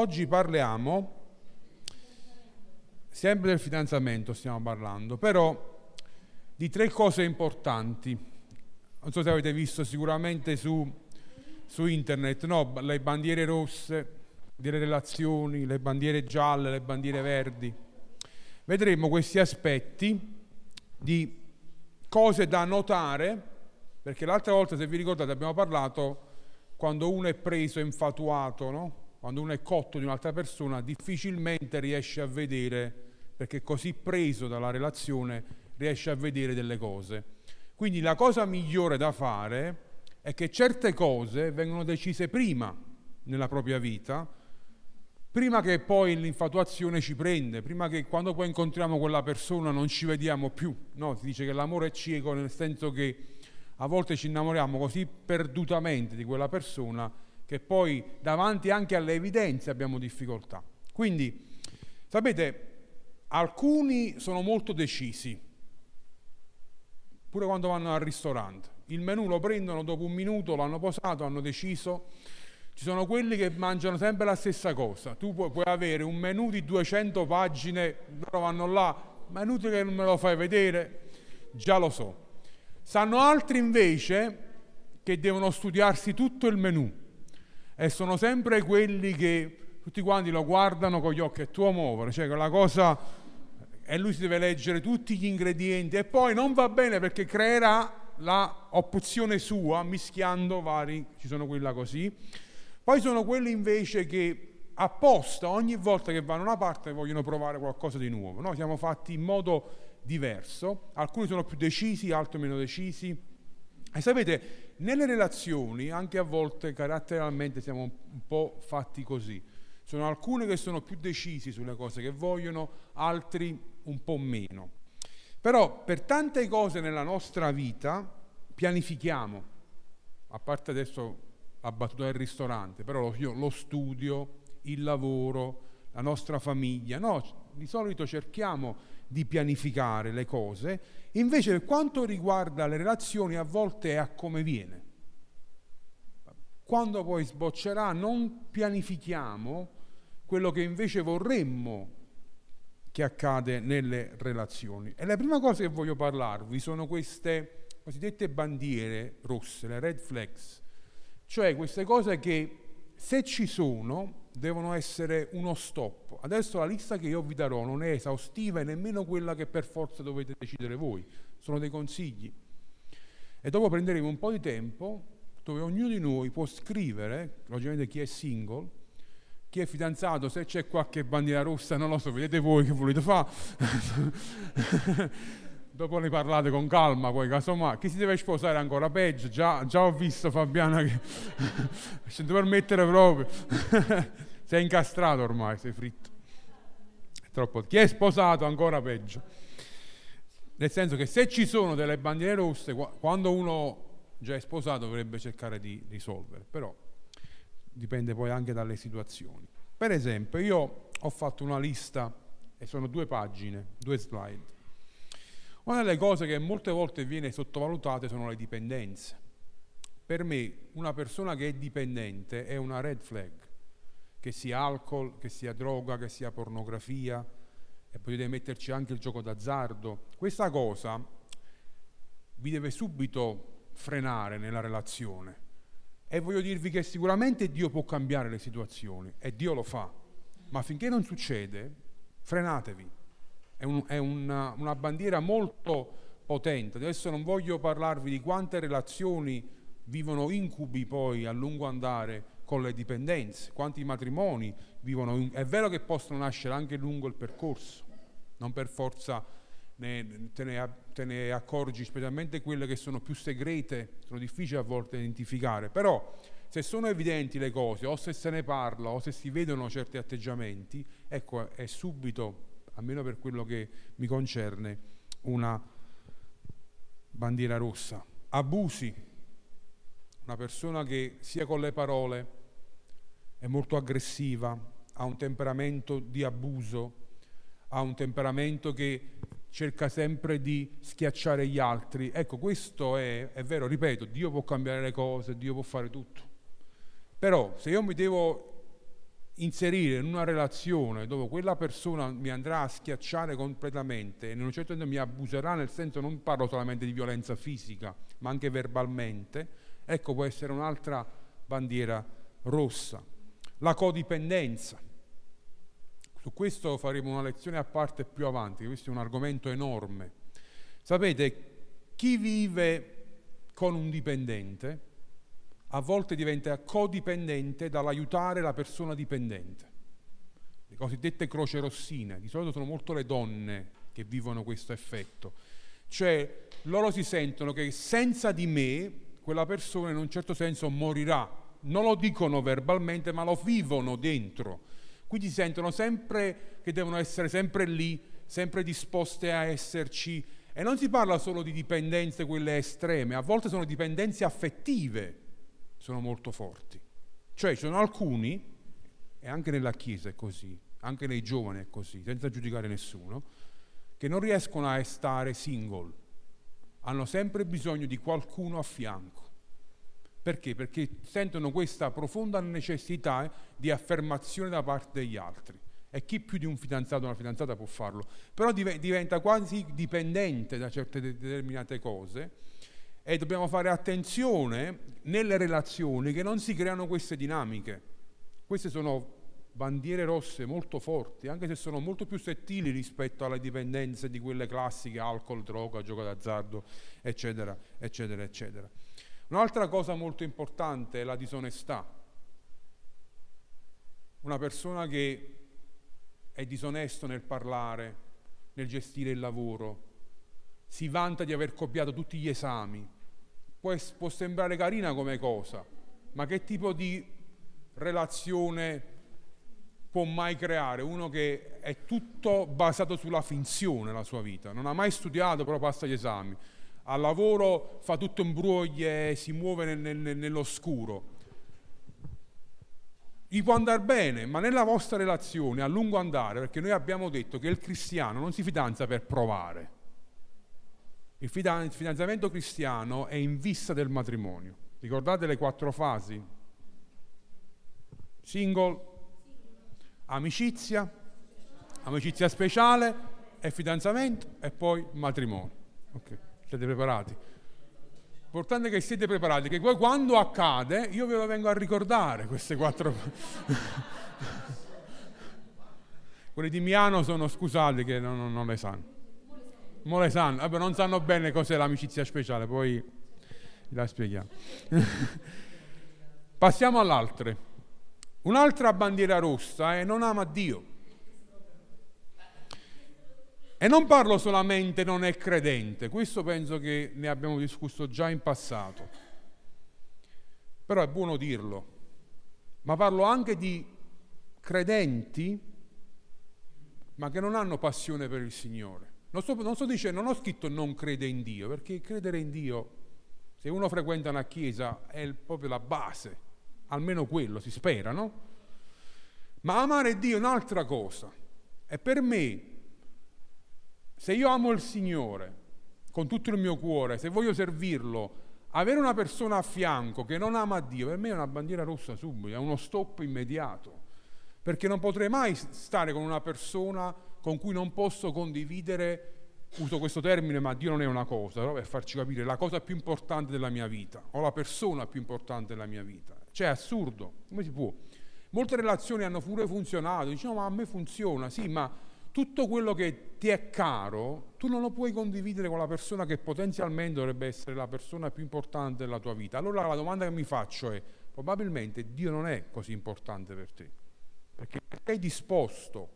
Oggi parliamo sempre del fidanzamento, stiamo parlando, però di tre cose importanti. Non so se avete visto sicuramente su internet, no? Le bandiere rosse delle relazioni, le bandiere gialle, le bandiere verdi. Vedremo questi aspetti di cose da notare, perché l'altra volta, se vi ricordate, abbiamo parlato quando uno è preso, infatuato, no? Quando uno è cotto di un'altra persona, difficilmente riesce a vedere, perché così preso dalla relazione riesce a vedere delle cose. Quindi la cosa migliore da fare è che certe cose vengono decise prima nella propria vita, prima che poi l'infatuazione ci prende, prima che quando poi incontriamo quella persona non ci vediamo più, no? Si dice che l'amore è cieco, nel senso che a volte ci innamoriamo così perdutamente di quella persona che poi davanti anche alle evidenze abbiamo difficoltà. Quindi, sapete, alcuni sono molto decisi, pure quando vanno al ristorante. Il menù lo prendono dopo un minuto, l'hanno posato, hanno deciso. Ci sono quelli che mangiano sempre la stessa cosa. Tu puoi avere un menù di 200 pagine, loro vanno là, ma è inutile che non me lo fai vedere, già lo so. Sanno altri invece che devono studiarsi tutto il menù e sono sempre quelli che tutti quanti lo guardano con gli occhi e tu lo muovi, cioè quella cosa, e lui si deve leggere tutti gli ingredienti e poi non va bene perché creerà la opzione sua mischiando vari, ci sono quella così. Poi sono quelli invece che apposta ogni volta che vanno da una parte vogliono provare qualcosa di nuovo. Noi siamo fatti in modo diverso, alcuni sono più decisi, altri meno decisi. E sapete, nelle relazioni, anche a volte caratterialmente siamo un po' fatti così. Sono alcuni che sono più decisi sulle cose che vogliono, altri un po' meno. Però per tante cose nella nostra vita pianifichiamo, a parte adesso la battuta del ristorante, però lo studio, il lavoro, la nostra famiglia, no? Di solito cerchiamo di pianificare le cose, invece per quanto riguarda le relazioni a volte è a come viene. Quando poi sboccerà non pianifichiamo quello che invece vorremmo che accade nelle relazioni. E la prima cosa che voglio parlarvi sono queste cosiddette bandiere rosse, le red flags, cioè queste cose che se ci sono devono essere uno stop. Adesso la lista che io vi darò non è esaustiva e nemmeno quella che per forza dovete decidere voi, sono dei consigli. E dopo prenderemo un po' di tempo dove ognuno di noi può scrivere, logicamente chi è single, chi è fidanzato, se c'è qualche bandiera rossa, non lo so, vedete voi che volete fare. Dopo ne parlate con calma, poi casomai. Chi si deve sposare ancora peggio, già ho visto Fabiana che se devo permettere proprio. Sei incastrato ormai, sei fritto. È troppo. Chi è sposato ancora peggio. Nel senso che se ci sono delle bandiere rosse, quando uno già è sposato dovrebbe cercare di risolvere, però dipende poi anche dalle situazioni. Per esempio, io ho fatto una lista e sono 2 pagine, 2 slide. Una delle cose che molte volte viene sottovalutata sono le dipendenze. Per me una persona che è dipendente è una red flag, che sia alcol, che sia droga, che sia pornografia, e potete metterci anche il gioco d'azzardo. Questa cosa vi deve subito frenare nella relazione. E voglio dirvi che sicuramente Dio può cambiare le situazioni, e Dio lo fa, ma finché non succede, frenatevi. È una bandiera molto potente. Adesso non voglio parlarvi di quante relazioni vivono incubi poi a lungo andare con le dipendenze, quanti matrimoni vivono. È vero che possono nascere anche lungo il percorso, non per forza te ne accorgi, specialmente quelle che sono più segrete, sono difficili a volte identificare, però se sono evidenti le cose, o se se ne parla, o se si vedono certi atteggiamenti, ecco, è subito, almeno per quello che mi concerne, una bandiera rossa. Abusi, una persona che sia con le parole è molto aggressiva, ha un temperamento di abuso, ha un temperamento che cerca sempre di schiacciare gli altri. Ecco, questo è vero, ripeto, Dio può cambiare le cose, Dio può fare tutto. Però se io mi devo inserire in una relazione dove quella persona mi andrà a schiacciare completamente e in un certo senso mi abuserà, nel senso non parlo solamente di violenza fisica ma anche verbalmente, ecco, può essere un'altra bandiera rossa. La codipendenza, su questo faremo una lezione a parte più avanti, questo è un argomento enorme. Sapete, chi vive con un dipendente a volte diventa codipendente dall'aiutare la persona dipendente. Le cosiddette croce rossine, di solito sono molto le donne che vivono questo effetto. Cioè, loro si sentono che senza di me quella persona in un certo senso morirà. Non lo dicono verbalmente, ma lo vivono dentro. Quindi si sentono sempre che devono essere sempre lì, sempre disposte a esserci. E non si parla solo di dipendenze quelle estreme, a volte sono dipendenze affettive, sono molto forti. Cioè ci sono alcuni, e anche nella Chiesa è così, anche nei giovani è così, senza giudicare nessuno, che non riescono a stare single, hanno sempre bisogno di qualcuno a fianco. Perché? Perché sentono questa profonda necessità di affermazione da parte degli altri. E chi più di un fidanzato o una fidanzata può farlo? Però diventa quasi dipendente da certe determinate cose. E dobbiamo fare attenzione nelle relazioni che non si creano queste dinamiche. Queste sono bandiere rosse molto forti, anche se sono molto più sottili rispetto alle dipendenze di quelle classiche, alcol, droga, gioco d'azzardo, eccetera, eccetera, eccetera. Un'altra cosa molto importante è la disonestà. Una persona che è disonesta nel parlare, nel gestire il lavoro, si vanta di aver copiato tutti gli esami. Può sembrare carina come cosa, ma che tipo di relazione può mai creare uno che è tutto basato sulla finzione la sua vita? Non ha mai studiato, però passa gli esami. Al lavoro fa tutto imbroglie, si muove nell'oscuro. Gli può andare bene, ma nella vostra relazione a lungo andare, perché noi abbiamo detto che il cristiano non si fidanza per provare. Il fidanzamento cristiano è in vista del matrimonio. Ricordate le 4 fasi? Single, amicizia, amicizia speciale e fidanzamento e poi matrimonio. Ok, siete preparati? L'importante è che siete preparati, che poi quando accade io ve lo vengo a ricordare queste 4 Quelli di Milano sono scusati che non le sanno. Mo le sanno, vabbè, non sanno bene cos'è l'amicizia speciale, poi la spieghiamo. Passiamo all'altra. Un'altra bandiera rossa è non ama Dio. E non parlo solamente non è credente, questo penso che ne abbiamo discusso già in passato. Però è buono dirlo. Ma parlo anche di credenti, ma che non hanno passione per il Signore. Non sto dicendo, non ho scritto non crede in Dio, perché credere in Dio, se uno frequenta una chiesa, è proprio la base, almeno quello, si spera, no? Ma amare Dio è un'altra cosa. E per me, se io amo il Signore con tutto il mio cuore, se voglio servirlo, avere una persona a fianco che non ama Dio, per me è una bandiera rossa subito, è uno stop immediato. Perché non potrei mai stare con una persona con cui non posso condividere, uso questo termine, ma Dio non è una cosa, però per farci capire, la cosa più importante della mia vita, o la persona più importante della mia vita. Cioè è assurdo, come si può? Molte relazioni hanno pure funzionato, diciamo ma a me funziona, sì, ma tutto quello che ti è caro, tu non lo puoi condividere con la persona che potenzialmente dovrebbe essere la persona più importante della tua vita. Allora la domanda che mi faccio è, probabilmente Dio non è così importante per te, perché sei disposta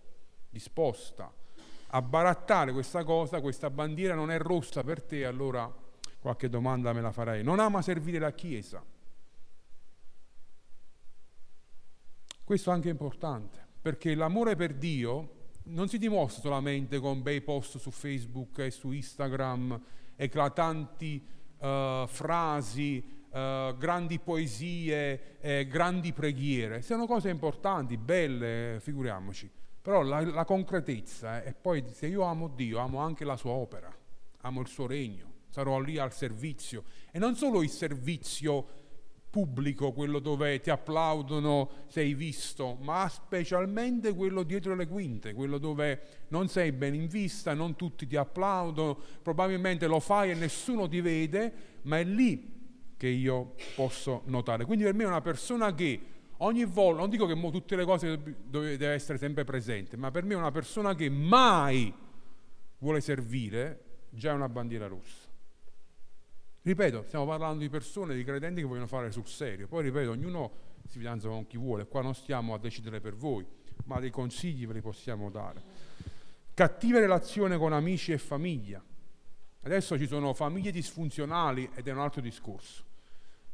a barattare questa cosa, questa bandiera non è rossa per te, allora qualche domanda me la farei. Non ama servire la Chiesa. Questo anche è importante, perché l'amore per Dio non si dimostra solamente con bei post su Facebook e su Instagram, eclatanti frasi, grandi poesie, grandi preghiere. Sono cose importanti, belle, figuriamoci. Però la concretezza è poi, se io amo Dio, amo anche la sua opera, amo il suo regno, sarò lì al servizio. E non solo il servizio pubblico, quello dove ti applaudono, sei visto, ma specialmente quello dietro le quinte, quello dove non sei ben in vista, non tutti ti applaudono, probabilmente lo fai e nessuno ti vede, ma è lì che io posso notare. Quindi per me è una persona che ogni volta, non dico che tutte le cose deve essere sempre presente, ma per me è una persona che mai vuole servire, già è una bandiera rossa. Ripeto, stiamo parlando di persone, di credenti che vogliono fare sul serio. Poi ripeto, ognuno si fidanza con chi vuole, qua non stiamo a decidere per voi, ma dei consigli ve li possiamo dare. Cattive relazioni con amici e famiglia. Adesso ci sono famiglie disfunzionali ed è un altro discorso,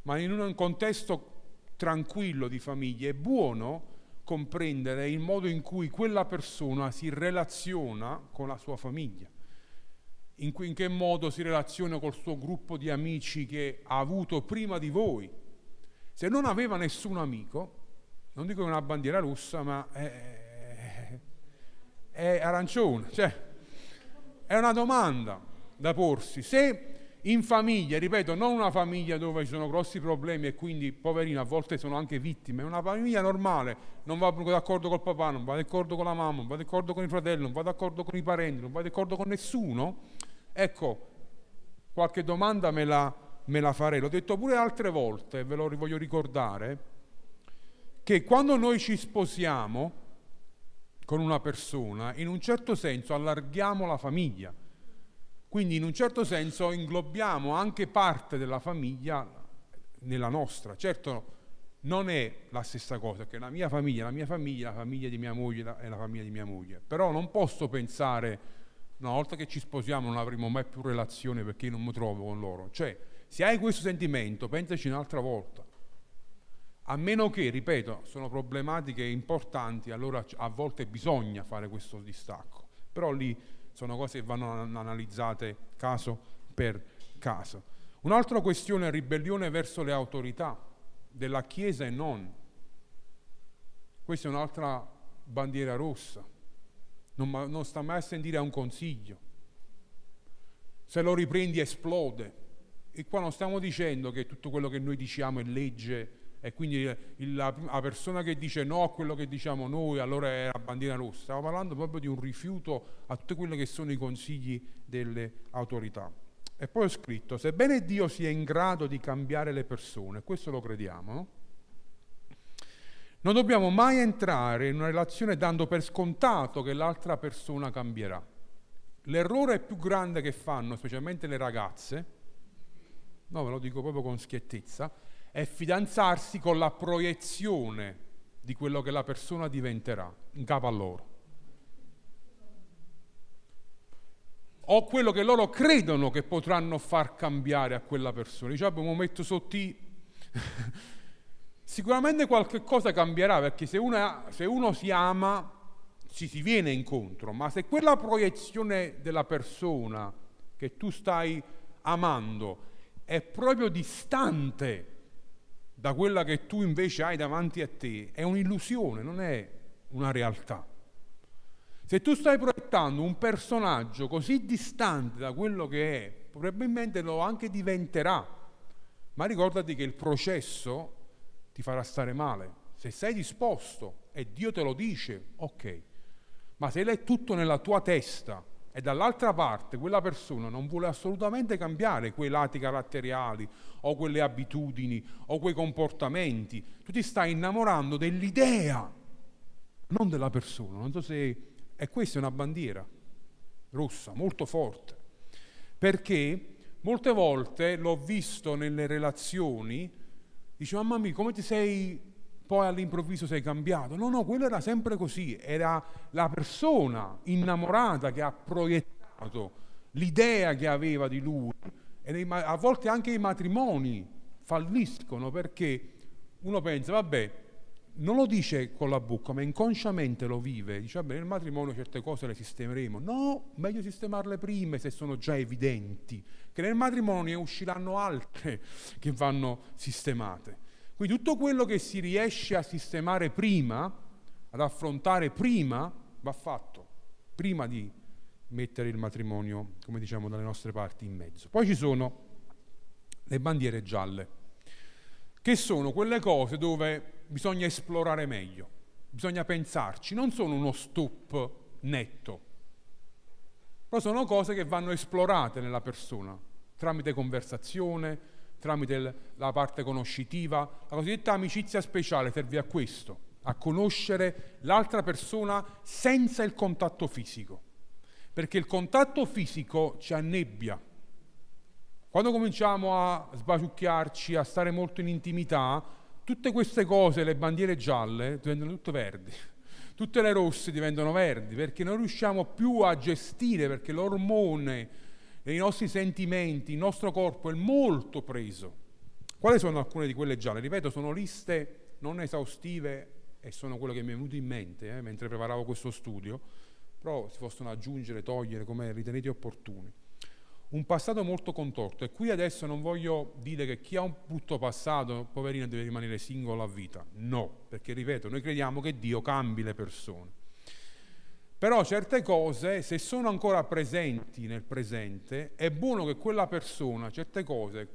ma in un contesto tranquillo di famiglie è buono comprendere il modo in cui quella persona si relaziona con la sua famiglia. In che modo si relaziona col suo gruppo di amici che ha avuto prima di voi. Se non aveva nessun amico, non dico che è una bandiera rossa, ma è arancione, cioè è una domanda da porsi. Se in famiglia, ripeto, non una famiglia dove ci sono grossi problemi e quindi poverino a volte sono anche vittime, è una famiglia normale, non va d'accordo col papà, non va d'accordo con la mamma, non va d'accordo con i fratelli, non va d'accordo con i parenti, non va d'accordo con nessuno. Ecco, qualche domanda me la farei. L'ho detto pure altre volte, ve lo voglio ricordare, che quando noi ci sposiamo con una persona, in un certo senso allarghiamo la famiglia. Quindi in un certo senso inglobiamo anche parte della famiglia nella nostra. Certo non è la stessa cosa, che la mia famiglia, la famiglia di mia moglie è la famiglia di mia moglie. Però non posso pensare: una volta che ci sposiamo non avremo mai più relazione perché io non mi trovo con loro. Cioè, se hai questo sentimento, pensaci un'altra volta. A meno che, ripeto, sono problematiche importanti, allora a volte bisogna fare questo distacco. Però lì sono cose che vanno analizzate caso per caso. Un'altra questione è ribellione verso le autorità della Chiesa e non. Questa è un'altra bandiera rossa. Non sta mai a sentire un consiglio, se lo riprendi esplode. E qua non stiamo dicendo che tutto quello che noi diciamo è legge e quindi la persona che dice no a quello che diciamo noi allora è la bandiera rossa. Stiamo parlando proprio di un rifiuto a tutti quelli che sono i consigli delle autorità. E poi ho scritto: sebbene Dio sia in grado di cambiare le persone, questo lo crediamo, no? Non dobbiamo mai entrare in una relazione dando per scontato che l'altra persona cambierà. L'errore più grande che fanno, specialmente le ragazze, no, ve lo dico proprio con schiettezza, è fidanzarsi con la proiezione di quello che la persona diventerà in capo a loro. O quello che loro credono che potranno far cambiare a quella persona. Diciamo, mi metto sotto sicuramente qualche cosa cambierà, perché se uno si ama si viene incontro, ma se quella proiezione della persona che tu stai amando è proprio distante da quella che tu invece hai davanti a te, è un'illusione, non è una realtà. Se tu stai proiettando un personaggio così distante da quello che è, probabilmente lo anche diventerà, ma ricordati che il processo ti farà stare male. Se sei disposto e Dio te lo dice, ok, ma se è tutto nella tua testa e dall'altra parte quella persona non vuole assolutamente cambiare quei lati caratteriali o quelle abitudini o quei comportamenti, tu ti stai innamorando dell'idea, non della persona. Non so se... E questa è una bandiera rossa molto forte, perché molte volte l'ho visto nelle relazioni. Dice: mamma mia, come ti sei poi all'improvviso sei cambiato? No, quello era sempre così, era la persona innamorata che ha proiettato l'idea che aveva di lui. E a volte anche i matrimoni falliscono perché uno pensa, vabbè, non lo dice con la bocca, ma inconsciamente lo vive. Dice, vabbè, nel matrimonio certe cose le sistemeremo. No, meglio sistemarle prima se sono già evidenti, che nel matrimonio usciranno altre che vanno sistemate. Quindi tutto quello che si riesce a sistemare prima, ad affrontare prima, va fatto, prima di mettere il matrimonio, come diciamo dalle nostre parti, in mezzo. Poi ci sono le bandiere gialle. che sono quelle cose dove bisogna esplorare meglio, bisogna pensarci, non sono uno stop netto, però sono cose che vanno esplorate nella persona, tramite conversazione, tramite la parte conoscitiva. La cosiddetta amicizia speciale serve a questo, a conoscere l'altra persona senza il contatto fisico, perché il contatto fisico ci annebbia. Quando cominciamo a sbaciucchiarci, a stare molto in intimità, tutte queste cose, le bandiere gialle, diventano tutte verdi. Tutte le rosse diventano verdi, perché non riusciamo più a gestire, perché l'ormone, i nostri sentimenti, il nostro corpo è molto preso. Quali sono alcune di quelle gialle? Ripeto, sono liste non esaustive e sono quelle che mi è venuto in mente mentre preparavo questo studio, però si possono aggiungere, togliere, come ritenete opportuni. Un passato molto contorto, e qui adesso non voglio dire che chi ha un brutto passato, poverino, deve rimanere singolo a vita, no, perché ripeto, noi crediamo che Dio cambi le persone, però certe cose, se sono ancora presenti nel presente, è buono che quella persona, certe cose,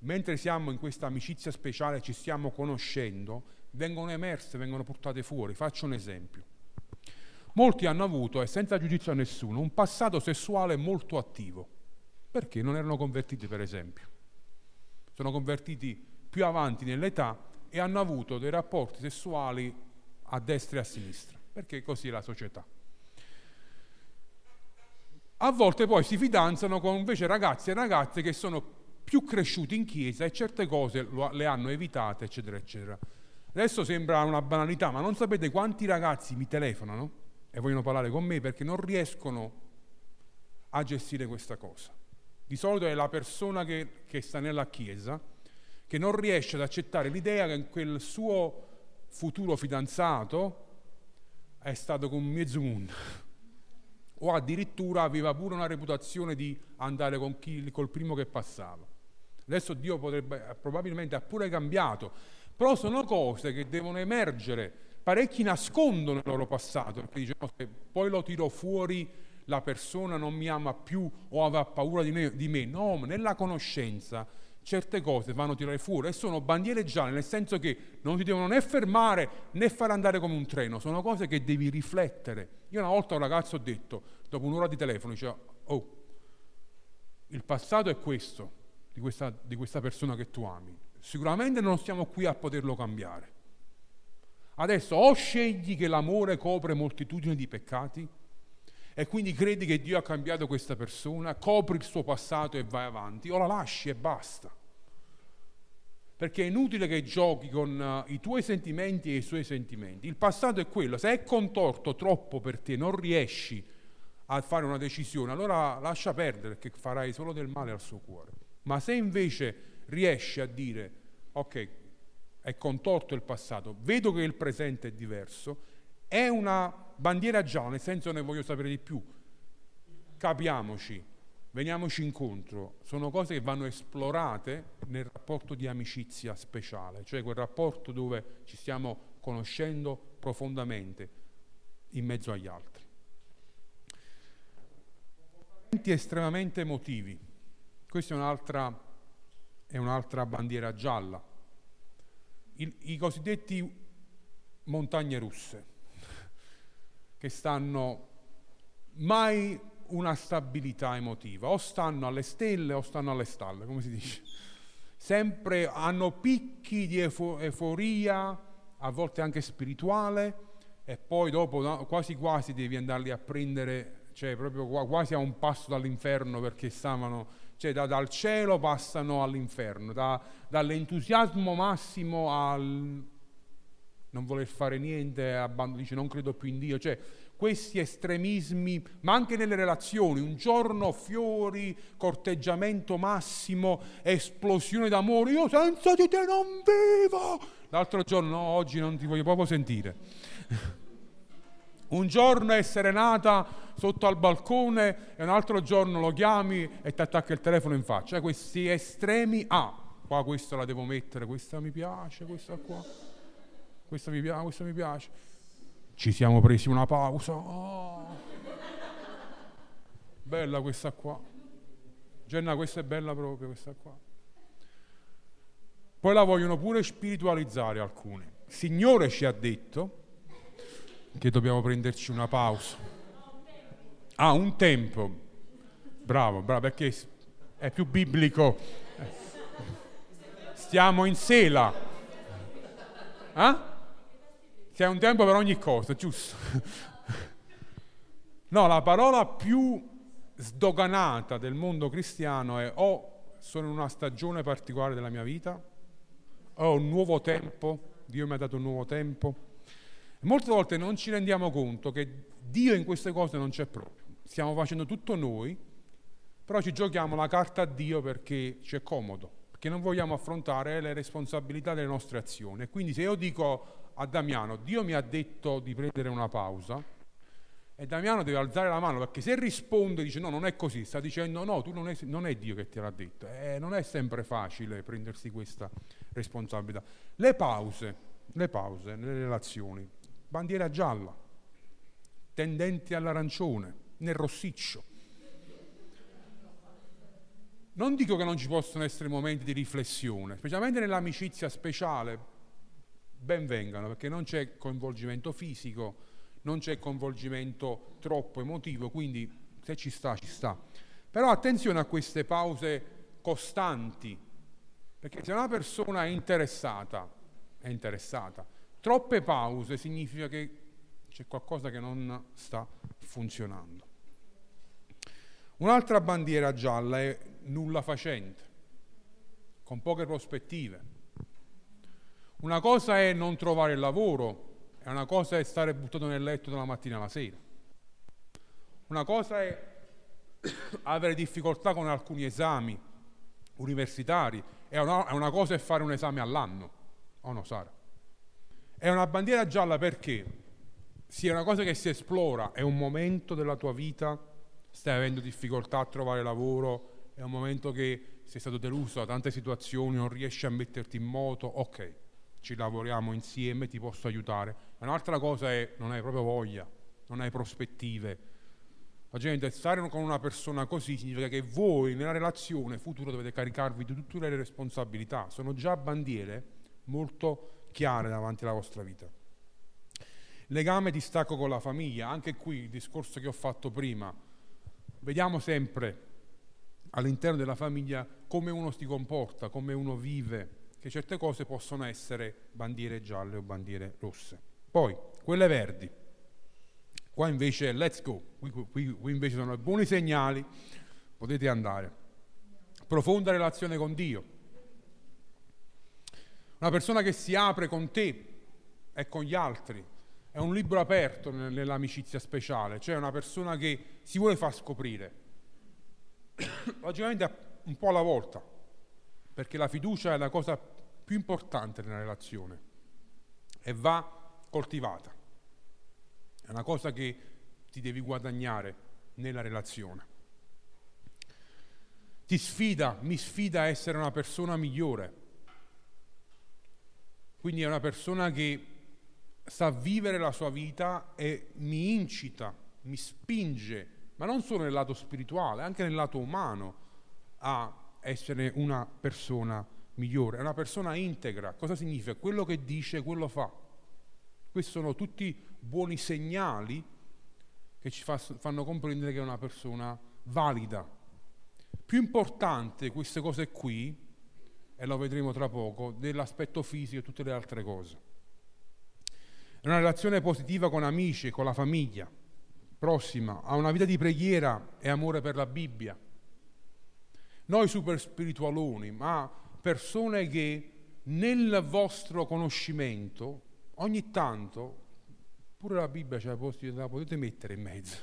mentre siamo in questa amicizia speciale, ci stiamo conoscendo, vengono emerse, vengono portate fuori. Faccio un esempio. Molti hanno avuto, e senza giudizio a nessuno, un passato sessuale molto attivo, perché non erano convertiti, per esempio. Sono convertiti più avanti nell'età e hanno avuto dei rapporti sessuali a destra e a sinistra, perché così è la società. A volte poi si fidanzano con invece ragazzi e ragazze che sono più cresciuti in chiesa e certe cose le hanno evitate, eccetera, eccetera. Adesso sembra una banalità, ma non sapete quanti ragazzi mi telefonano e vogliono parlare con me perché non riescono a gestire questa cosa. Di solito è la persona che sta nella chiesa che non riesce ad accettare l'idea che quel suo futuro fidanzato è stato con Mezun o addirittura aveva pure una reputazione di andare con col primo che passava. Adesso Dio potrebbe, probabilmente ha pure cambiato, però sono cose che devono emergere. Parecchi nascondono il loro passato perché dicono se poi lo tiro fuori la persona non mi ama più o aveva paura di me. No, nella conoscenza certe cose vanno tirate fuori e sono bandiere gialle, nel senso che non ti devono né fermare né far andare come un treno, sono cose che devi riflettere. Io una volta a un ragazzo ho detto, dopo un'ora di telefono, diceva: oh, il passato è questo, di questa persona che tu ami, sicuramente non siamo qui a poterlo cambiare. Adesso o scegli che l'amore copre moltitudine di peccati e quindi credi che Dio ha cambiato questa persona, copri il suo passato e vai avanti, o la lasci e basta, perché è inutile che giochi con i tuoi sentimenti e i suoi sentimenti. Il passato è quello, se è contorto troppo per te, non riesci a fare una decisione, allora lascia perdere, che farai solo del male al suo cuore. Ma se invece riesci a dire: ok, è contorto il passato, vedo che il presente è diverso, è una bandiera gialla, nel senso ne voglio sapere di più, capiamoci, veniamoci incontro. Sono cose che vanno esplorate nel rapporto di amicizia speciale, cioè quel rapporto dove ci stiamo conoscendo profondamente in mezzo agli altri. Comportamenti estremamente emotivi, questa è un'altra bandiera gialla. I cosiddetti montagne russe, che stanno mai una stabilità emotiva, o stanno alle stelle o stanno alle stalle, come si dice, sempre hanno picchi di euforia, a volte anche spirituale, e poi dopo quasi quasi devi andarli a prendere, cioè proprio quasi a un passo dall'inferno, perché stavano, cioè dal cielo passano all'inferno, dall'entusiasmo massimo al non voler fare niente, dice non credo più in Dio, cioè questi estremismi, ma anche nelle relazioni, un giorno fiori, corteggiamento massimo, esplosione d'amore, io senza di te non vivo, l'altro giorno no, oggi non ti voglio proprio sentire. Un giorno è serenata sotto al balcone e un altro giorno lo chiami e ti attacca il telefono in faccia, questi estremi, qua questa la devo mettere, questa mi piace, questa qua. Questo mi piace. Ci siamo presi una pausa. Oh. Bella questa qua. Genna, questa è bella proprio, questa qua. Poi la vogliono pure spiritualizzare alcuni. Il Signore ci ha detto che dobbiamo prenderci una pausa. Ah, un tempo. Bravo, bravo, perché è più biblico. Stiamo in sela. Eh? C'è un tempo per ogni cosa, giusto? No, la parola più sdoganata del mondo cristiano è o sono in una stagione particolare della mia vita, o un nuovo tempo, Dio mi ha dato un nuovo tempo. Molte volte non ci rendiamo conto che Dio in queste cose non c'è proprio. Stiamo facendo tutto noi, però ci giochiamo la carta a Dio perché ci è comodo, perché non vogliamo affrontare le responsabilità delle nostre azioni. Quindi se io dico a Damiano, Dio mi ha detto di prendere una pausa, e Damiano deve alzare la mano, perché se risponde dice no, non è così, sta dicendo no, tu non è Dio che te l'ha detto. Non è sempre facile prendersi questa responsabilità. Le pause nelle relazioni, bandiera gialla, tendenti all'arancione, nel rossiccio. Non dico che non ci possono essere momenti di riflessione, specialmente nell'amicizia speciale, ben vengano, perché non c'è coinvolgimento fisico, non c'è coinvolgimento troppo emotivo, quindi se ci sta, ci sta. Però attenzione a queste pause costanti, perché se una persona è interessata. Troppe pause significa che c'è qualcosa che non sta funzionando. Un'altra bandiera gialla è nulla facente, con poche prospettive. Una cosa è non trovare il lavoro, è una cosa è stare buttato nel letto dalla mattina alla sera. Una cosa è avere difficoltà con alcuni esami universitari. È una cosa è fare un esame all'anno. Oh no, Sara. È una bandiera gialla perché sì, è una cosa che si esplora. È un momento della tua vita, stai avendo difficoltà a trovare lavoro, è un momento che sei stato deluso da tante situazioni, non riesci a metterti in moto, ok. Ci lavoriamo insieme, ti posso aiutare. Ma un'altra cosa è non hai proprio voglia, non hai prospettive. La gente, stare con una persona così significa che voi nella relazione futura dovete caricarvi di tutte le responsabilità. Sono già bandiere molto chiare davanti alla vostra vita. Legame e distacco con la famiglia. Anche qui il discorso che ho fatto prima. Vediamo sempre all'interno della famiglia come uno si comporta, come uno vive, che certe cose possono essere bandiere gialle o bandiere rosse. Poi, quelle verdi. Qua invece è let's go. Qui invece sono buoni segnali, potete andare. Profonda relazione con Dio. Una persona che si apre con te e con gli altri. È un libro aperto nell'amicizia speciale, cioè una persona che si vuole far scoprire. Logicamente un po' alla volta, perché la fiducia è la cosa più importante nella relazione e va coltivata. È una cosa che ti devi guadagnare nella relazione. Ti sfida, mi sfida a essere una persona migliore. Quindi è una persona che sa vivere la sua vita e mi incita, mi spinge, ma non solo nel lato spirituale, anche nel lato umano, a essere una persona migliore. È una persona integra. Cosa significa? Quello che dice, quello fa. Questi sono tutti buoni segnali che ci fanno comprendere che è una persona valida. Più importante queste cose qui, e lo vedremo tra poco, dell'aspetto fisico e tutte le altre cose. È una relazione positiva con amici, con la famiglia prossima, ha una vita di preghiera e amore per la Bibbia. Noi super spiritualoni, ma persone che nel vostro conoscimento, ogni tanto, pure la Bibbia la potete mettere in mezzo.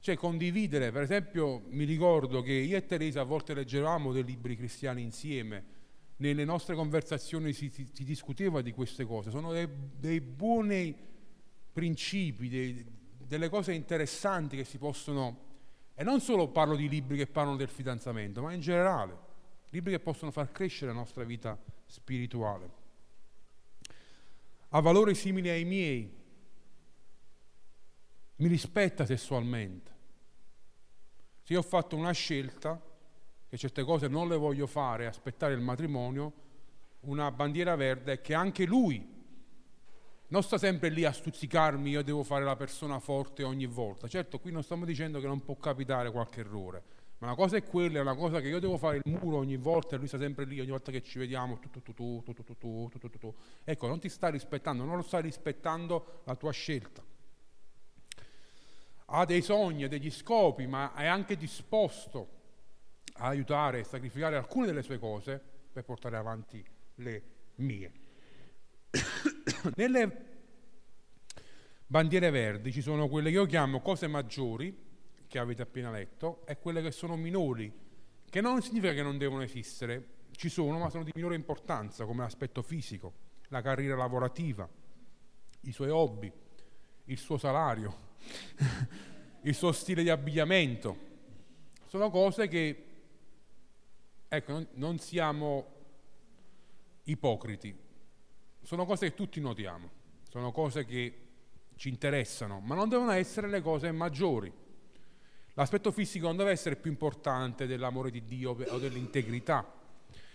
Cioè condividere, per esempio mi ricordo che io e Teresa a volte leggevamo dei libri cristiani insieme, nelle nostre conversazioni si discuteva di queste cose, sono dei buoni principi, delle cose interessanti che si possono. E non solo parlo di libri che parlano del fidanzamento, ma in generale, libri che possono far crescere la nostra vita spirituale. Ha valori simili ai miei, mi rispetta sessualmente. Se io ho fatto una scelta, che certe cose non le voglio fare, aspettare il matrimonio, una bandiera verde è che anche lui non sta sempre lì a stuzzicarmi, io devo fare la persona forte ogni volta. Certo, qui non stiamo dicendo che non può capitare qualche errore, ma la cosa è quella, è una cosa che io devo fare il muro ogni volta e lui sta sempre lì, ogni volta che ci vediamo, tu. Ecco, non ti sta rispettando, non lo sta rispettando la tua scelta. Ha dei sogni, degli scopi, ma è anche disposto a aiutare e sacrificare alcune delle sue cose per portare avanti le mie. Nelle bandiere verdi ci sono quelle che io chiamo cose maggiori, che avete appena letto, e quelle che sono minori, che non significa che non devono esistere, ci sono, ma sono di minore importanza, come l'aspetto fisico, la carriera lavorativa, i suoi hobby, il suo salario, il suo stile di abbigliamento. Sono cose che, ecco, non siamo ipocriti, sono cose che tutti notiamo, sono cose che ci interessano, ma non devono essere le cose maggiori. L'aspetto fisico non deve essere più importante dell'amore di Dio o dell'integrità,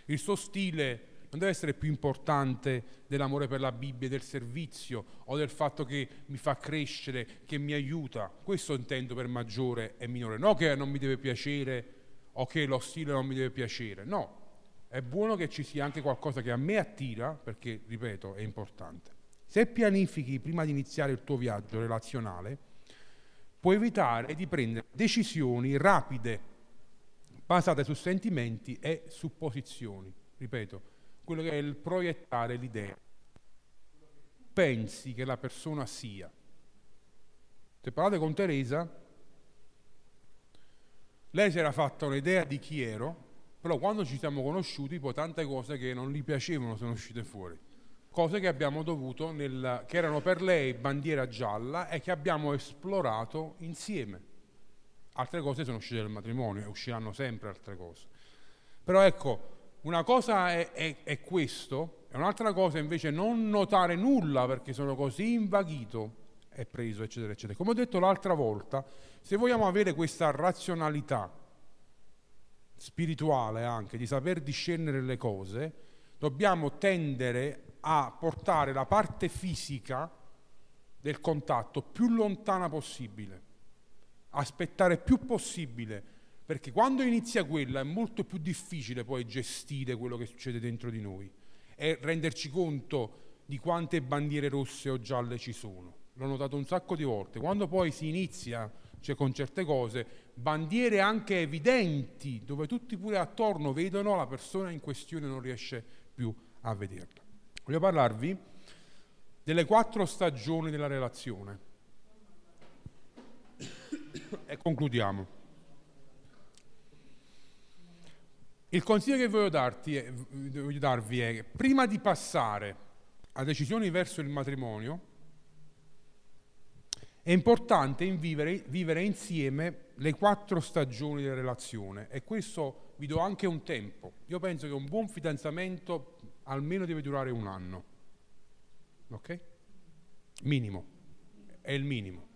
il suo stile non deve essere più importante dell'amore per la Bibbia, del servizio o del fatto che mi fa crescere, che mi aiuta. Questo intendo per maggiore e minore, no che non mi deve piacere o che lo stile non mi deve piacere, no. È buono che ci sia anche qualcosa che a me attira, perché, ripeto, è importante. Se pianifichi prima di iniziare il tuo viaggio relazionale, puoi evitare di prendere decisioni rapide, basate su sentimenti e supposizioni. Ripeto, quello che è il proiettare l'idea. Pensi che la persona sia. Se parlate con Teresa, lei si era fatta un'idea di chi ero, però quando ci siamo conosciuti poi tante cose che non gli piacevano sono uscite fuori, cose che abbiamo dovuto, che erano per lei bandiera gialla e che abbiamo esplorato insieme. Altre cose sono uscite dal matrimonio e usciranno sempre altre cose. Però ecco, una cosa è questo, e un'altra cosa invece non notare nulla perché sono così invaghito e preso, eccetera, eccetera. Come ho detto l'altra volta, se vogliamo avere questa razionalità spirituale anche, di saper discernere le cose, dobbiamo tendere a portare la parte fisica del contatto più lontana possibile, aspettare più possibile, perché quando inizia quella è molto più difficile poi gestire quello che succede dentro di noi e renderci conto di quante bandiere rosse o gialle ci sono. L'ho notato un sacco di volte, quando poi si inizia, cioè con certe cose, bandiere anche evidenti, dove tutti pure attorno vedono, la persona in questione non riesce più a vederla. Voglio parlarvi delle 4 stagioni della relazione e concludiamo. Il consiglio che voglio darvi è che prima di passare a decisioni verso il matrimonio, è importante vivere insieme le 4 stagioni della relazione, e questo vi do anche un tempo. Io penso che un buon fidanzamento almeno deve durare un anno, ok? Minimo, è il minimo.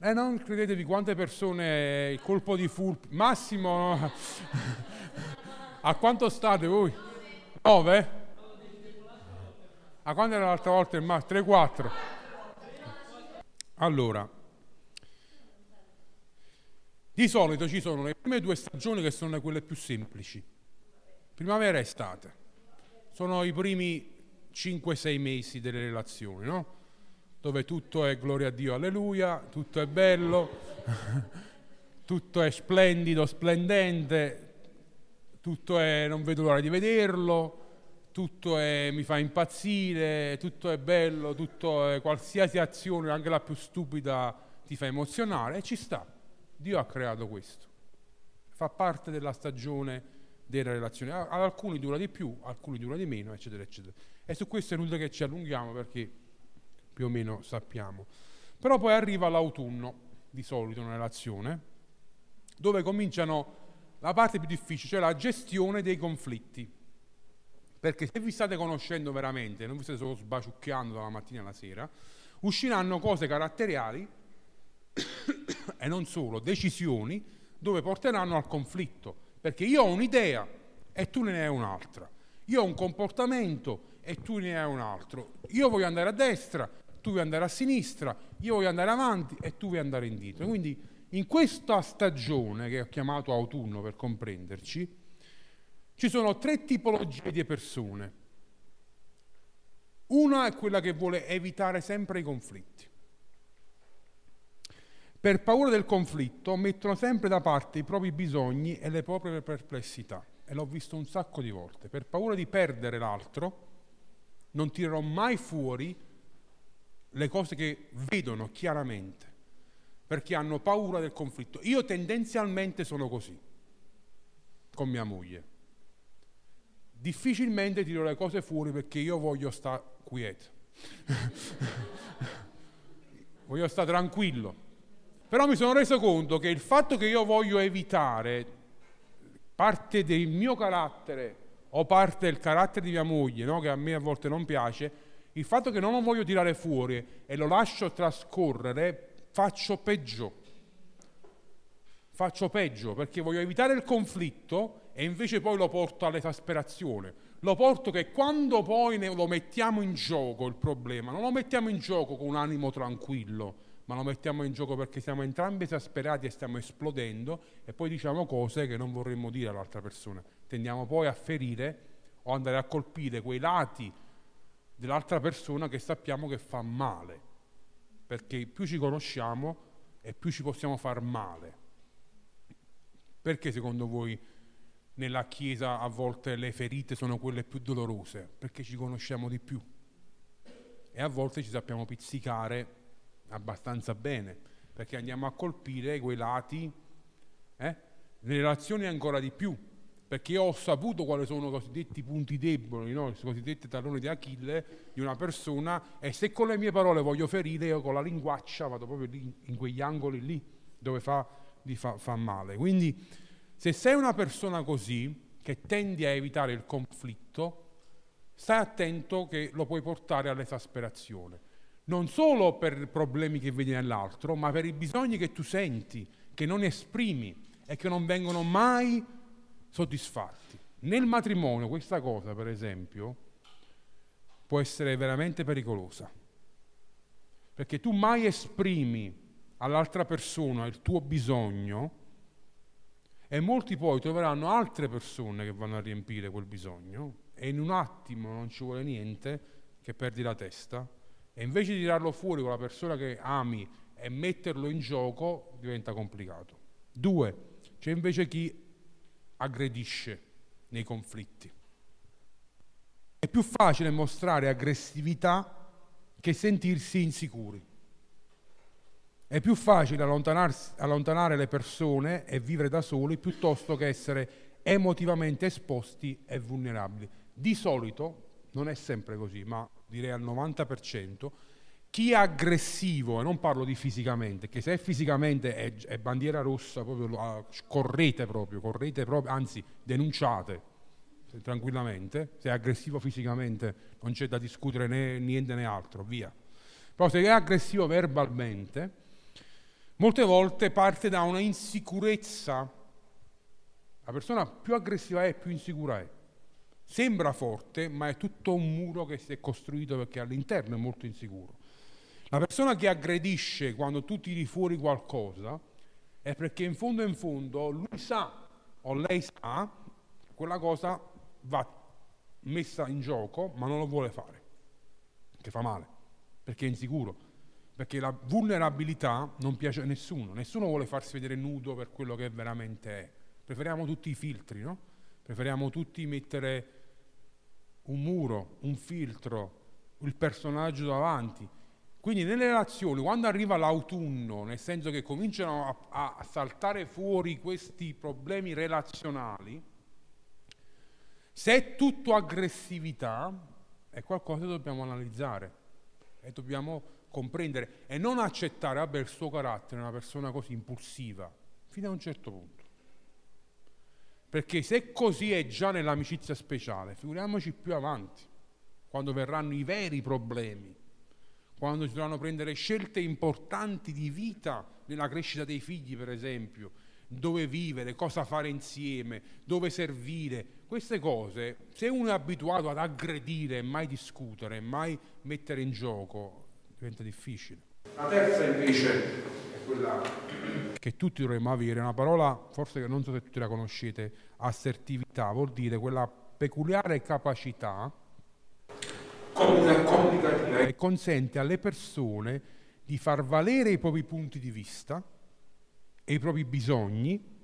E non credetevi quante persone, il colpo di fulmine, massimo, no? A quanto state voi? 9? A quanto era l'altra volta il massimo? 3-4? Allora, di solito ci sono le prime 2 stagioni che sono quelle più semplici, primavera e estate, sono i primi 5-6 mesi delle relazioni, no? Dove tutto è gloria a Dio, alleluia, tutto è bello, tutto è splendido, splendente, tutto è non vedo l'ora di vederlo, tutto è, mi fa impazzire, tutto è bello, tutto è, qualsiasi azione, anche la più stupida, ti fa emozionare, e ci sta. Dio ha creato questo. Fa parte della stagione della relazione. Ad alcuni dura di più, alcuni dura di meno, eccetera, eccetera. E su questo è inutile che ci allunghiamo perché più o meno sappiamo. Però poi arriva l'autunno, di solito, una relazione, dove cominciano la parte più difficile, cioè la gestione dei conflitti. Perché se vi state conoscendo veramente, non vi state solo sbaciucchiando dalla mattina alla sera, usciranno cose caratteriali e non solo, decisioni dove porteranno al conflitto, perché io ho un'idea e tu ne hai un'altra, io ho un comportamento e tu ne hai un altro, io voglio andare a destra, tu vuoi andare a sinistra, io voglio andare avanti e tu vuoi andare indietro. Quindi in questa stagione, che ho chiamato autunno per comprenderci, ci sono tre tipologie di persone. Una è quella che vuole evitare sempre i conflitti. Per paura del conflitto mettono sempre da parte i propri bisogni e le proprie perplessità. E l'ho visto un sacco di volte. Per paura di perdere l'altro non tirerò mai fuori le cose che vedono chiaramente, perché hanno paura del conflitto. Io tendenzialmente sono così con mia moglie. Difficilmente tiro le cose fuori perché io voglio stare quieto. Voglio stare tranquillo. Però mi sono reso conto che il fatto che io voglio evitare parte del mio carattere o parte del carattere di mia moglie, no? Che a me a volte non piace, il fatto che non lo voglio tirare fuori e lo lascio trascorrere, faccio peggio perché voglio evitare il conflitto e invece poi lo porto all'esasperazione, lo porto che quando poi lo mettiamo in gioco il problema, non lo mettiamo in gioco con un animo tranquillo, ma lo mettiamo in gioco perché siamo entrambi esasperati e stiamo esplodendo e poi diciamo cose che non vorremmo dire all'altra persona, tendiamo poi a ferire o andare a colpire quei lati dell'altra persona che sappiamo che fa male, perché più ci conosciamo e più ci possiamo far male. Perché secondo voi nella Chiesa a volte le ferite sono quelle più dolorose? Perché ci conosciamo di più e a volte ci sappiamo pizzicare abbastanza bene, perché andiamo a colpire quei lati, le relazioni ancora di più, perché io ho saputo quali sono i cosiddetti punti deboli, no? I cosiddetti talloni di Achille di una persona, e se con le mie parole voglio ferire, io con la linguaccia vado proprio lì, in quegli angoli lì dove fa male. Quindi se sei una persona così, che tendi a evitare il conflitto, stai attento che lo puoi portare all'esasperazione, non solo per problemi che vedi nell'altro, ma per i bisogni che tu senti, che non esprimi e che non vengono mai soddisfatti. Nel matrimonio questa cosa, per esempio, può essere veramente pericolosa, perché tu mai esprimi all'altra persona il tuo bisogno e molti poi troveranno altre persone che vanno a riempire quel bisogno e in un attimo, non ci vuole niente, che perdi la testa e invece di tirarlo fuori con la persona che ami e metterlo in gioco diventa complicato. 2. C'è invece chi aggredisce nei conflitti. È più facile mostrare aggressività che sentirsi insicuri. È più facile allontanare le persone e vivere da soli piuttosto che essere emotivamente esposti e vulnerabili. Di solito, non è sempre così, ma direi al 90%, chi è aggressivo, e non parlo di fisicamente, che se è fisicamente è bandiera rossa, proprio, correte proprio, anzi denunciate tranquillamente, se è aggressivo fisicamente non c'è da discutere né niente né altro, via. Però se è aggressivo verbalmente, molte volte parte da una insicurezza, la persona più aggressiva è, più insicura è. Sembra forte, ma è tutto un muro che si è costruito perché all'interno è molto insicuro. La persona che aggredisce quando tu tiri fuori qualcosa è perché in fondo lui sa o lei sa che quella cosa va messa in gioco ma non lo vuole fare, che fa male, perché è insicuro, perché la vulnerabilità non piace a nessuno vuole farsi vedere nudo per quello che veramente è. Preferiamo tutti i filtri, no? Preferiamo tutti mettere un muro, un filtro, il personaggio davanti. Quindi nelle relazioni, quando arriva l'autunno, nel senso che cominciano a saltare fuori questi problemi relazionali, se è tutto aggressività, è qualcosa che dobbiamo analizzare e dobbiamo comprendere e non accettare, vabbè, il suo carattere, una persona così impulsiva, fino a un certo punto. Perché se così è già nell'amicizia speciale, figuriamoci più avanti, quando verranno i veri problemi, quando ci dovranno prendere scelte importanti di vita, nella crescita dei figli per esempio, dove vivere, cosa fare insieme, dove servire. Queste cose, se uno è abituato ad aggredire, mai discutere, mai mettere in gioco, diventa difficile. La terza invece è quella che tutti dovremmo avere, una parola forse che non so se tutti la conoscete, assertività, vuol dire quella peculiare capacità comunicativa che consente alle persone di far valere i propri punti di vista e i propri bisogni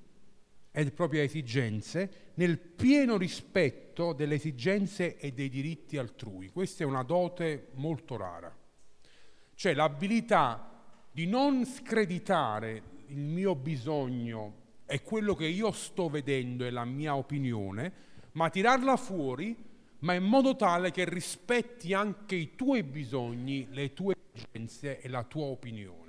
e le proprie esigenze nel pieno rispetto delle esigenze e dei diritti altrui. Questa è una dote molto rara. Cioè l'abilità di non screditare il mio bisogno e quello che io sto vedendo e la mia opinione, ma tirarla fuori, ma in modo tale che rispetti anche i tuoi bisogni, le tue esigenze e la tua opinione.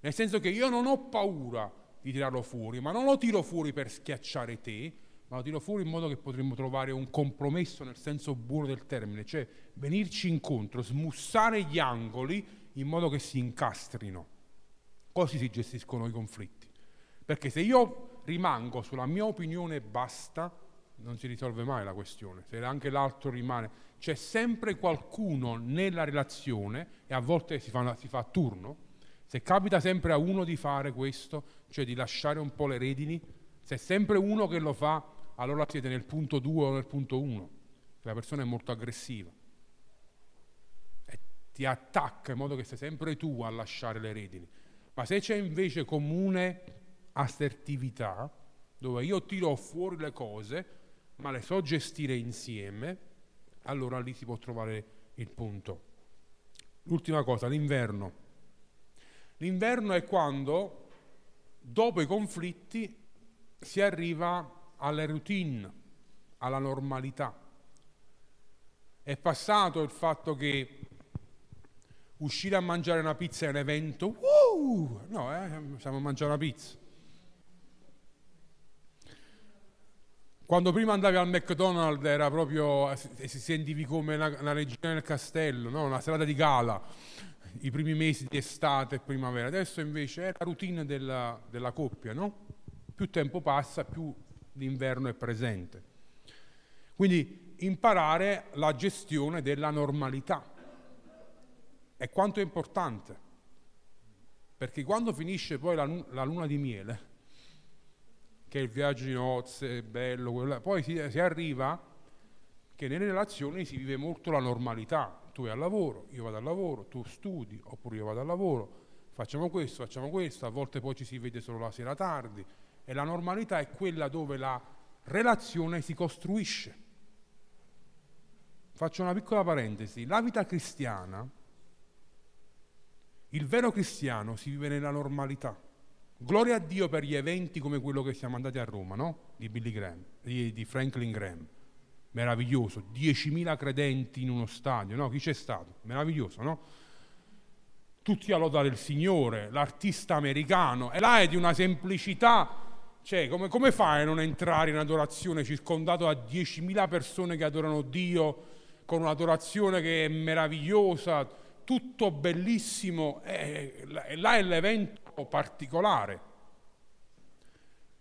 Nel senso che io non ho paura di tirarlo fuori, ma non lo tiro fuori per schiacciare te, ma lo tiro fuori in modo che potremmo trovare un compromesso nel senso buono del termine, cioè venirci incontro, smussare gli angoli in modo che si incastrino. Così si gestiscono i conflitti. Perché se io rimango sulla mia opinione e basta, non si risolve mai la questione. Se anche l'altro rimane, c'è sempre qualcuno nella relazione, e a volte si fa a turno. Se capita sempre a uno di fare questo, cioè di lasciare un po' le redini, se è sempre uno che lo fa, allora siete nel punto 2 o nel punto 1, la persona è molto aggressiva e ti attacca in modo che sei sempre tu a lasciare le redini. Ma se c'è invece comune assertività, dove io tiro fuori le cose ma le so gestire insieme, allora lì si può trovare il punto. L'ultima cosa, l'inverno. L'inverno è quando dopo i conflitti si arriva alla routine, alla normalità. È passato il fatto che uscire a mangiare una pizza è un evento, siamo a mangiare una pizza. Quando prima andavi al McDonald's era proprio, si sentivi come una regina nel castello, no? Una serata di gala, i primi mesi di estate e primavera. Adesso invece è la routine della coppia, no? Più tempo passa, più l'inverno è presente. Quindi imparare la gestione della normalità. E quanto è importante, perché quando finisce poi la luna di miele, che è il viaggio di nozze, è bello, poi si arriva che nelle relazioni si vive molto la normalità. Tu vai al lavoro, io vado al lavoro, tu studi, oppure io vado al lavoro, facciamo questo, a volte poi ci si vede solo la sera tardi. E la normalità è quella dove la relazione si costruisce. Faccio una piccola parentesi. La vita cristiana, il vero cristiano si vive nella normalità. Gloria a Dio per gli eventi come quello che siamo andati a Roma, no? Di Billy Graham, di Franklin Graham. Meraviglioso. 10.000 credenti in uno stadio, no? Chi c'è stato? Meraviglioso, no? Tutti a lodare il Signore, l'artista americano. E là è di una semplicità... Cioè, come fai a non entrare in adorazione circondato a 10.000 persone che adorano Dio, con un'adorazione che è meravigliosa, tutto bellissimo, e là è l'evento particolare.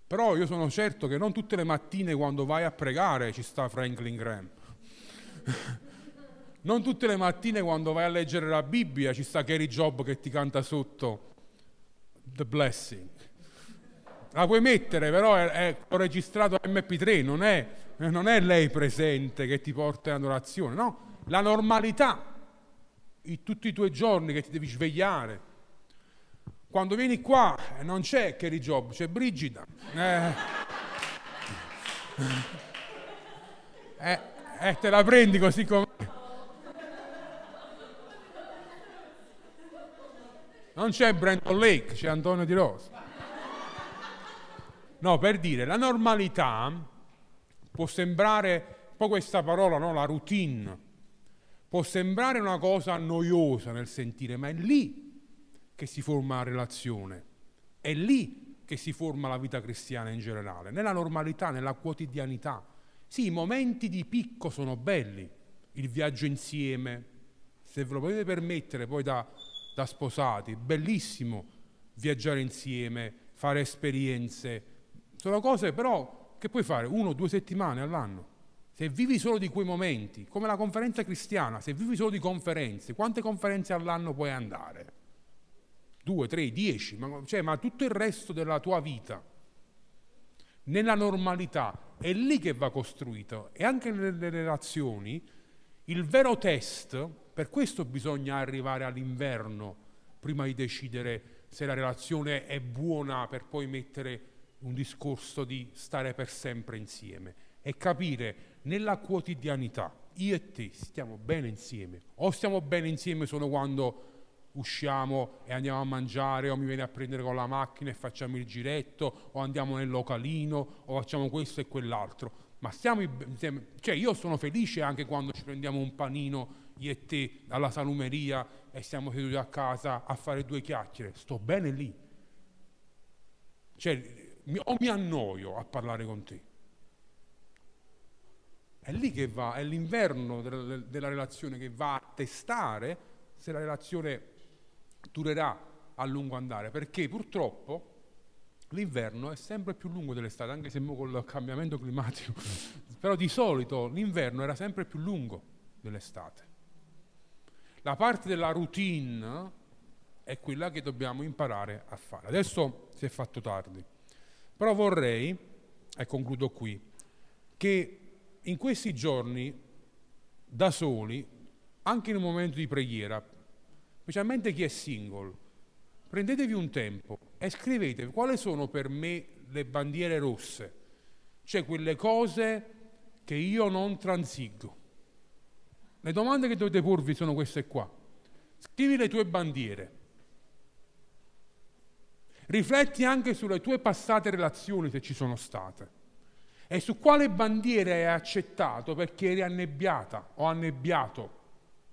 Però io sono certo che non tutte le mattine quando vai a pregare ci sta Franklin Graham. Non tutte le mattine quando vai a leggere la Bibbia ci sta Carey Job che ti canta sotto The Blessing. La puoi mettere, però ho registrato MP3, non è lei presente che ti porta in adorazione, no? La normalità, tutti i tuoi giorni che ti devi svegliare. Quando vieni qua non c'è Carey Job, c'è Brigida. Te la prendi così come... Non c'è Brandon Lake, c'è Antonio Di Rosa. No, per dire, la normalità può sembrare, poi questa parola, no, la routine, può sembrare una cosa noiosa nel sentire, ma è lì che si forma la relazione, è lì che si forma la vita cristiana in generale, nella normalità, nella quotidianità. Sì, i momenti di picco sono belli, il viaggio insieme, se ve lo potete permettere poi da sposati, bellissimo viaggiare insieme, fare esperienze. Sono cose però che puoi fare 1 o 2 settimane all'anno. Se vivi solo di quei momenti, come la conferenza cristiana, se vivi solo di conferenze, quante conferenze all'anno puoi andare? 2, 3, 10, ma tutto il resto della tua vita, nella normalità, è lì che va costruito. E anche nelle relazioni, il vero test, per questo bisogna arrivare all'inverno, prima di decidere se la relazione è buona per poi mettere un discorso di stare per sempre insieme. E capire nella quotidianità, io e te stiamo bene insieme, o stiamo bene insieme solo quando usciamo e andiamo a mangiare, o mi viene a prendere con la macchina e facciamo il giretto, o andiamo nel localino, o facciamo questo e quell'altro, ma stiamo insieme. Cioè, io sono felice anche quando ci prendiamo un panino io e te dalla salumeria e stiamo seduti a casa a fare 2 chiacchiere, sto bene lì. Cioè, o mi annoio a parlare con te. È lì che va, è l'inverno della relazione che va a testare se la relazione durerà a lungo andare, perché purtroppo l'inverno è sempre più lungo dell'estate, anche se col cambiamento climatico, però di solito l'inverno era sempre più lungo dell'estate. La parte della routine è quella che dobbiamo imparare a fare. Adesso si è fatto tardi, però vorrei, e concludo qui, che in questi giorni, da soli, anche in un momento di preghiera, specialmente chi è single, prendetevi un tempo e scrivete quali sono per me le bandiere rosse, cioè quelle cose che io non transigo. Le domande che dovete porvi sono queste qua. Scrivi le tue bandiere. Rifletti anche sulle tue passate relazioni, se ci sono state. E su quale bandiera hai accettato perché eri annebbiata o annebbiato,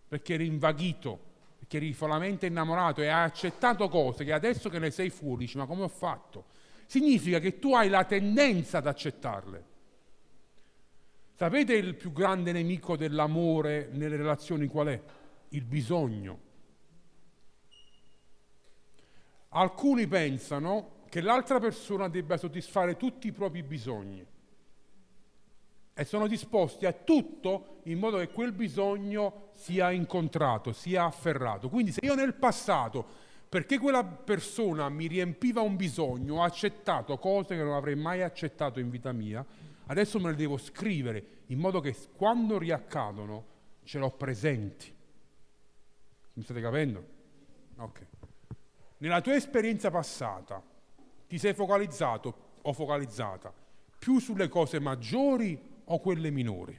perché eri invaghito, perché eri folamente innamorato e hai accettato cose che adesso che ne sei fuori dici: ma come ho fatto? Significa che tu hai la tendenza ad accettarle. Sapete il più grande nemico dell'amore nelle relazioni qual è? Il bisogno. Alcuni pensano che l'altra persona debba soddisfare tutti i propri bisogni. E sono disposti a tutto in modo che quel bisogno sia incontrato, sia afferrato. Quindi se io nel passato, perché quella persona mi riempiva un bisogno, ho accettato cose che non avrei mai accettato in vita mia, adesso me le devo scrivere in modo che quando riaccadono ce l'ho presenti. Mi state capendo? Ok. Nella tua esperienza passata ti sei focalizzato o focalizzata più sulle cose maggiori o quelle minori?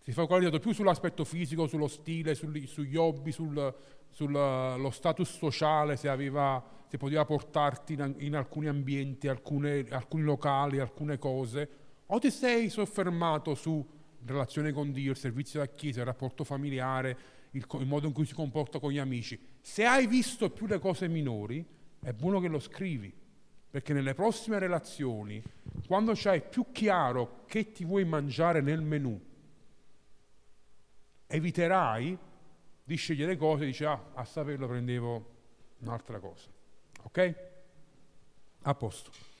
Si è focalizzato più sull'aspetto fisico, sullo stile, sugli hobby, sullo status sociale, se poteva portarti in alcuni ambienti, alcuni locali, alcune cose, o ti sei soffermato su relazione con Dio, il servizio della Chiesa, il rapporto familiare, il modo in cui si comporta con gli amici? Se hai visto più le cose minori, è buono che lo scrivi, perché nelle prossime relazioni, quando c'hai più chiaro che ti vuoi mangiare nel menù, eviterai di scegliere cose e dici: ah, a saperlo prendevo un'altra cosa. Ok? A posto.